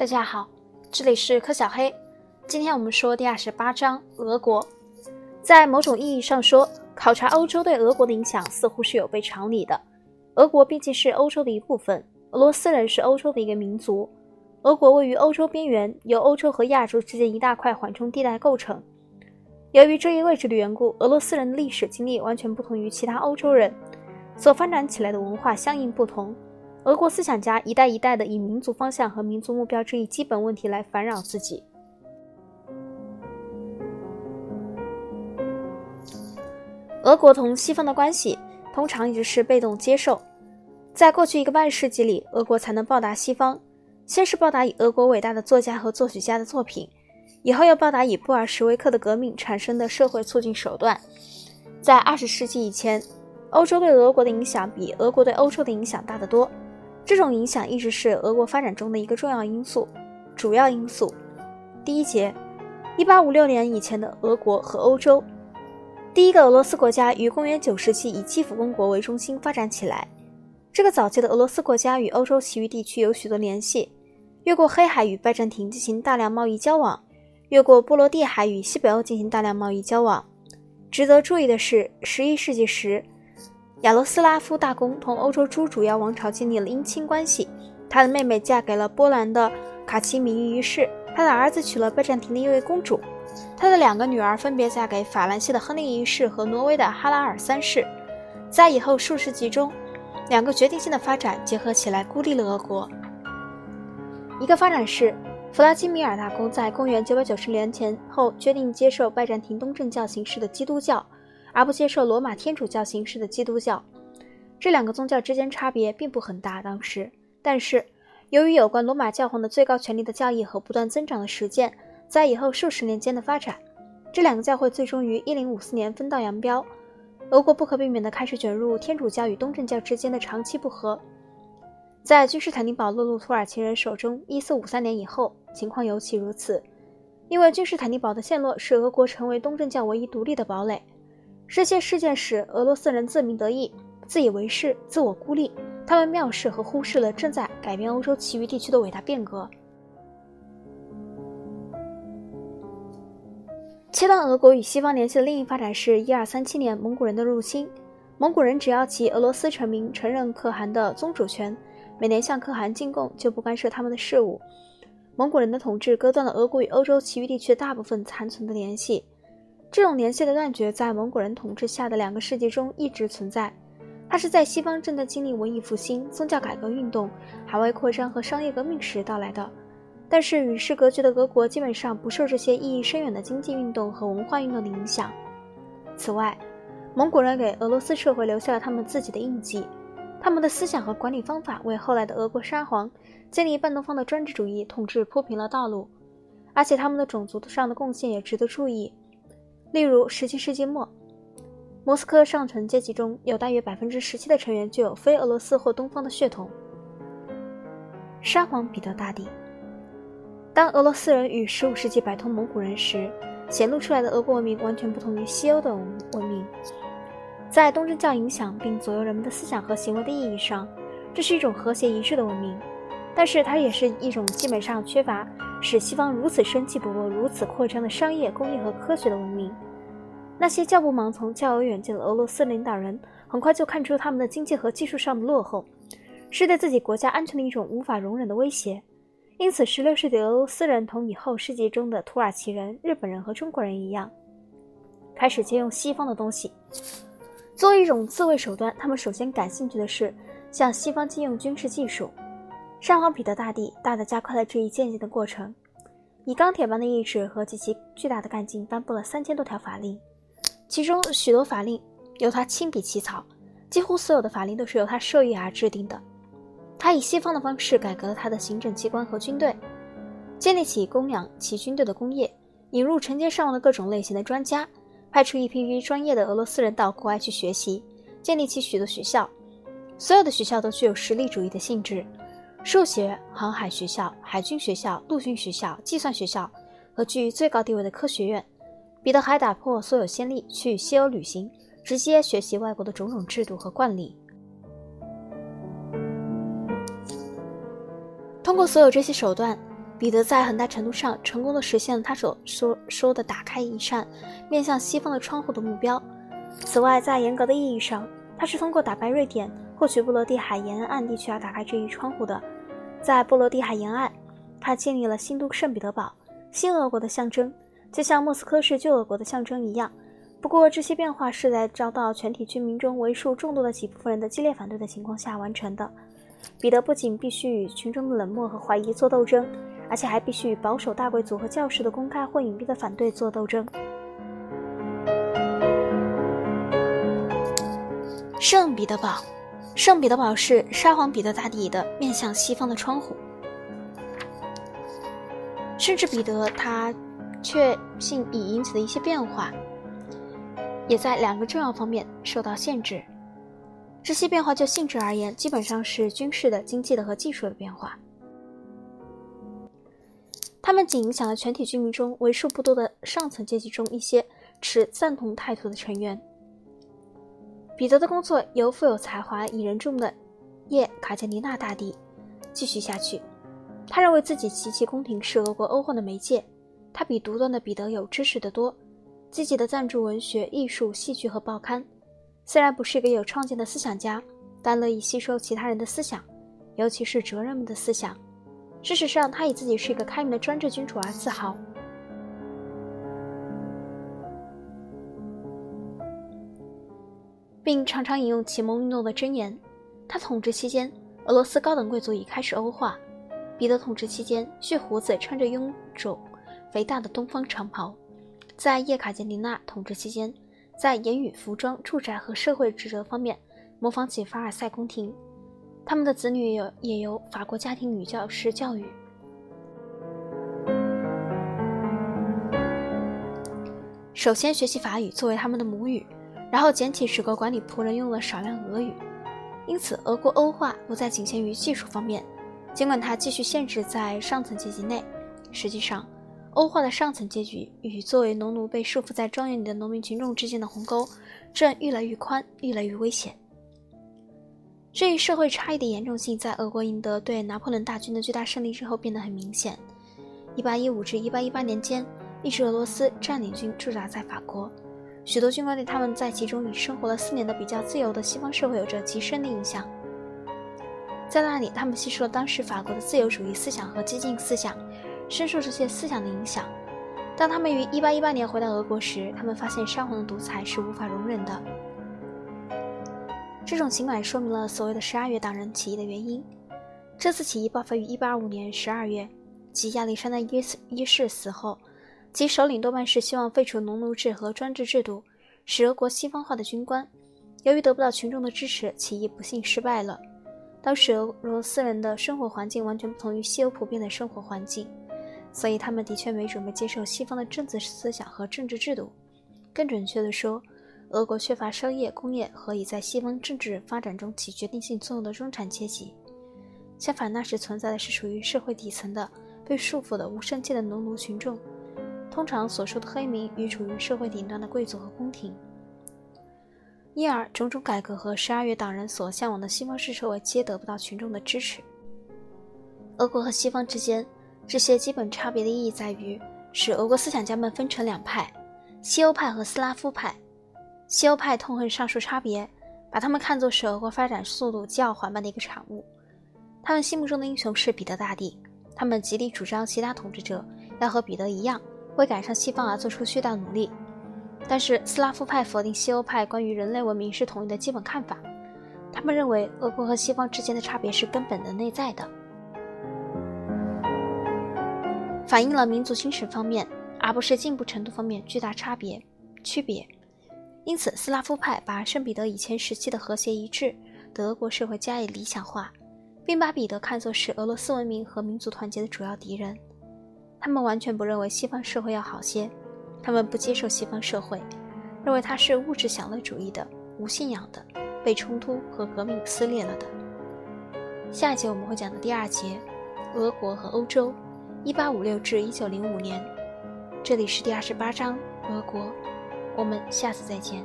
大家好，这里是柯小黑。今天我们说第28章俄国。在某种意义上说，考察欧洲对俄国的影响似乎是有悖常理的。俄国毕竟是欧洲的一部分，俄罗斯人是欧洲的一个民族。俄国位于欧洲边缘，由欧洲和亚洲之间一大块缓冲地带构成。由于这一位置的缘故，俄罗斯人的历史经历完全不同于其他欧洲人，所发展起来的文化相应不同。俄国思想家一代一代地以民族方向和民族目标这一基本问题来烦扰自己。俄国同西方的关系通常一直是被动接受。在过去一个半世纪里，俄国才能报答西方，先是报答以俄国伟大的作家和作曲家的作品，以后又报答以布尔什维克的革命产生的社会促进手段。在20世纪以前，欧洲对俄国的影响比俄国对欧洲的影响大得多，这种影响一直是俄国发展中的一个主要因素。第一节，1856年以前的俄国和欧洲。第一个俄罗斯国家于公元9世纪以基辅公国为中心发展起来。这个早期的俄罗斯国家与欧洲其余地区有许多联系，越过黑海与拜占庭进行大量贸易交往，越过波罗的海与西北欧进行大量贸易交往。值得注意的是，11世纪时，亚罗斯拉夫大公同欧洲诸主要王朝建立了姻亲关系，他的妹妹嫁给了波兰的卡奇米一世，他的儿子娶了拜占庭的一位公主，他的两个女儿分别嫁给法兰西的亨利一世和挪威的哈拉尔三世。在以后数世纪中，两个决定性的发展结合起来孤立了俄国。一个发展是弗拉基米尔大公在公元990年前后决定接受拜占庭东正教形式的基督教，而不接受罗马天主教形式的基督教。这两个宗教之间差别并不很大当时，但是由于有关罗马教皇的最高权力的教义和不断增长的实践，在以后数十年间的发展，这两个教会最终于1054年分道扬镳。俄国不可避免地开始卷入天主教与东正教之间的长期不和。在君士坦丁堡落入土耳其人手中1453年以后，情况尤其如此，因为君士坦丁堡的陷落使俄国成为东正教唯一独立的堡垒。这些事件使俄罗斯人自鸣得意，自以为是，自我孤立，他们藐视和忽视了正在改变欧洲其余地区的伟大变革。切断俄国与西方联系的另一发展是1237年蒙古人的入侵。蒙古人只要其俄罗斯臣民承认可汗的宗主权，每年向可汗进贡，就不干涉他们的事务。蒙古人的统治割断了俄国与欧洲其余地区大部分残存的联系。这种联系的断绝在蒙古人统治下的两个世纪中一直存在。它是在西方正在经历文艺复兴、宗教改革运动、海外扩张和商业革命时到来的。但是与世隔绝的俄国基本上不受这些意义深远的经济运动和文化运动的影响。此外，蒙古人给俄罗斯社会留下了他们自己的印记，他们的思想和管理方法为后来的俄国沙皇建立半东方的专制主义统治铺平了道路，而且他们的种族上的贡献也值得注意。例如17世纪末，莫斯科上层阶级中有大约 17% 的成员就有非俄罗斯或东方的血统。沙皇彼得大帝。当俄罗斯人于15世纪摆脱蒙古人时，显露出来的俄国文明完全不同于西欧的文明。在东正教影响并左右人们的思想和行为的意义上，这是一种和谐一致的文明，但是它也是一种基本上缺乏使西方如此生气勃勃、如此扩张的商业、工业和科学的文明。那些较不盲从、较有远见的俄罗斯领导人很快就看出他们的经济和技术上的落后是对自己国家安全的一种无法容忍的威胁。因此16世纪的俄罗斯人同以后世纪中的土耳其人、日本人和中国人一样，开始借用西方的东西作为一种自卫手段。他们首先感兴趣的是向西方借用军事技术。沙皇彼得大帝大大加快了这一渐进的过程，以钢铁般的意志和极其巨大的干劲颁布了3000多条法令，其中许多法令由他亲笔起草，几乎所有的法令都是由他授意而制定的。他以西方的方式改革了他的行政机关和军队，建立起供养其军队的工业，引入成千上万的各种类型的专家，派出一批专业的俄罗斯人到国外去学习，建立起许多学校，所有的学校都具有实力主义的性质。数学、航海学校、海军学校、陆军学校、计算学校和居于最高地位的科学院。彼得还打破所有先例，去西欧旅行，直接学习外国的种种制度和惯例。通过所有这些手段，彼得在很大程度上成功地实现了他所说的打开一扇面向西方的窗户的目标。此外，在严格的意义上，他是通过打败瑞典获取波罗的海沿岸地区而打开这一窗户的。在波罗的海沿岸，他建立了新都圣彼得堡，新俄国的象征，就像莫斯科是旧俄国的象征一样。不过，这些变化是在遭到全体居民中为数众多的几部分人的激烈反对的情况下完成的。彼得不仅必须与群众的冷漠和怀疑做斗争，而且还必须与保守大贵族和教士的公开或隐蔽的反对做斗争。圣彼得堡，圣彼得堡是沙皇彼得大帝的面向西方的窗户。甚至彼得他确信已因此的一些变化，也在两个重要方面受到限制。这些变化就性质而言，基本上是军事的、经济的和技术的变化。它们仅影响了全体居民中为数不多的上层阶级中一些持赞同态度的成员。彼得的工作由富有才华、引人注目的叶卡捷琳娜大帝继续下去。他认为自己及其宫廷是俄国欧化的媒介，他比独断的彼得有知识的多。积极地赞助文学、艺术、戏剧和报刊。虽然不是一个有创建的思想家，但乐意吸收其他人的思想，尤其是哲人们的思想。事实上，他以自己是一个开明的专制君主而自豪。并常常引用启蒙运动的箴言。他统治期间，俄罗斯高等贵族已开始欧化。彼得统治期间，蓄胡子，穿着臃肿肥大的东方长袍。在叶卡捷琳娜统治期间，在言语、服装、住宅和社会职责方面模仿起凡尔赛宫廷，他们的子女也由法国家庭女教师教育。首先学习法语作为他们的母语，然后简体使国管理仆人用了少量俄语。因此，俄国欧化不再仅限于技术方面，尽管它继续限制在上层阶级内。实际上，欧化的上层阶级与作为农奴被束缚在庄园里的农民群众之间的鸿沟正越来越宽，越来越危险。这一社会差异的严重性在俄国赢得对拿破仑大军的巨大胜利之后变得很明显。1815至1818年间，一支俄罗斯占领军驻扎在法国，许多军官对他们在其中已生活了4年的比较自由的西方社会有着极深的影响。在那里，他们吸收了当时法国的自由主义思想和激进思想，深受这些思想的影响。当他们于1818年回到俄国时，他们发现沙皇的独裁是无法容忍的。这种情感说明了所谓的12月党人起义的原因。这次起义爆发于1825年12月，即亚历山大一世死后，其首领多半是希望废除农奴制和专制制度，使俄国西方化的军官。由于得不到群众的支持，起义不幸失败了。当时俄罗斯人的生活环境完全不同于西欧普遍的生活环境，所以他们的确没准备接受西方的政治思想和政治制度。更准确地说，俄国缺乏商业、工业和已在西方政治发展中起决定性作用的中产阶级。相反，那时存在的是属于社会底层的、被束缚的、无生计的农奴群众。通常所说的黑民与处于社会顶端的贵族和宫廷。因而，种种改革和12月党人所向往的西方式社会皆得不到群众的支持。俄国和西方之间这些基本差别的意义在于，使俄国思想家们分成两派：西欧派和斯拉夫派。西欧派痛恨上述差别，把他们看作是俄国发展速度较缓慢的一个产物。他们心目中的英雄是彼得大帝，他们极力主张其他统治者要和彼得一样，为赶上西方而做出巨大努力。但是斯拉夫派否定西欧派关于人类文明是统一的基本看法，他们认为俄国和西方之间的差别是根本的、内在的，反映了民族精神方面，而不是进步程度方面巨大区别。因此，斯拉夫派把圣彼得以前时期的和谐一致的俄国社会加以理想化，并把彼得看作是俄罗斯文明和民族团结的主要敌人。他们完全不认为西方社会要好些，他们不接受西方社会，认为它是物质享乐主义的、无信仰的、被冲突和革命撕裂了的。下一节我们会讲的第二节，俄国和欧洲。1856至1905年，这里是第28章，俄国。我们下次再见。